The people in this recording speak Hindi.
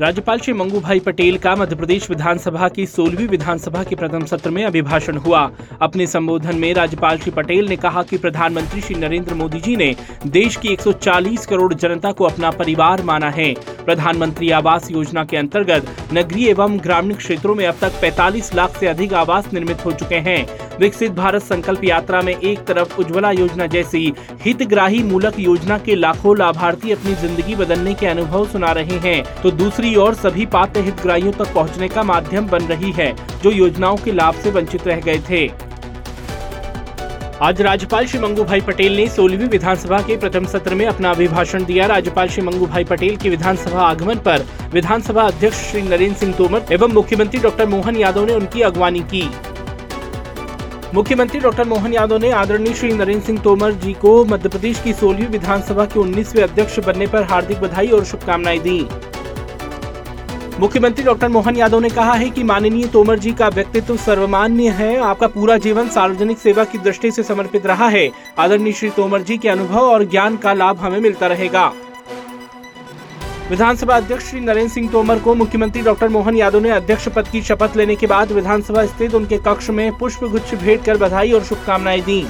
राज्यपाल श्री मंगू भाई पटेल का मध्य प्रदेश विधानसभा की 16वीं विधानसभा के प्रथम सत्र में अभिभाषण हुआ। अपने संबोधन में राज्यपाल श्री पटेल ने कहा कि प्रधानमंत्री श्री नरेंद्र मोदी जी ने देश की 140 करोड़ जनता को अपना परिवार माना है। प्रधानमंत्री आवास योजना के अंतर्गत नगरीय एवं ग्रामीण क्षेत्रों में अब तक 45 लाख से अधिक आवास निर्मित हो चुके हैं। विकसित भारत संकल्प यात्रा में एक तरफ उज्ज्वला योजना जैसी हितग्राही मूलक योजना के लाखों लाभार्थी अपनी जिंदगी बदलने के अनुभव सुना रहे हैं, तो दूसरी ओर सभी पात्र हितग्राहियों तक पहुंचने का माध्यम बन रही है जो योजनाओं के लाभ से वंचित रह गए थे। आज राज्यपाल श्री मंगू भाई पटेल ने 16वीं विधानसभा के प्रथम सत्र में अपना अभिभाषण दिया। राज्यपाल श्री मंगू भाई पटेल के विधानसभा आगमन पर विधानसभा अध्यक्ष श्री नरेंद्र सिंह तोमर एवं मुख्यमंत्री डॉक्टर मोहन यादव ने उनकी अगवानी की। मुख्यमंत्री डॉक्टर मोहन यादव ने आदरणीय श्री नरेंद्र सिंह तोमर जी को मध्य प्रदेश की 16वीं विधानसभा के 19वें अध्यक्ष बनने पर हार्दिक बधाई और शुभकामनाएं दी। मुख्यमंत्री डॉक्टर मोहन यादव ने कहा है कि माननीय तोमर जी का व्यक्तित्व सर्वमान्य है। आपका पूरा जीवन सार्वजनिक सेवा की दृष्टि से समर्पित रहा है। आदरणीय श्री तोमर जी के अनुभव और ज्ञान का लाभ हमें मिलता रहेगा। विधानसभा अध्यक्ष श्री नरेंद्र सिंह तोमर को मुख्यमंत्री डॉक्टर मोहन यादव ने अध्यक्ष पद की शपथ लेने के बाद विधानसभा स्थित उनके कक्ष में पुष्पगुच्छ भेंट कर बधाई और शुभकामनाएं दी।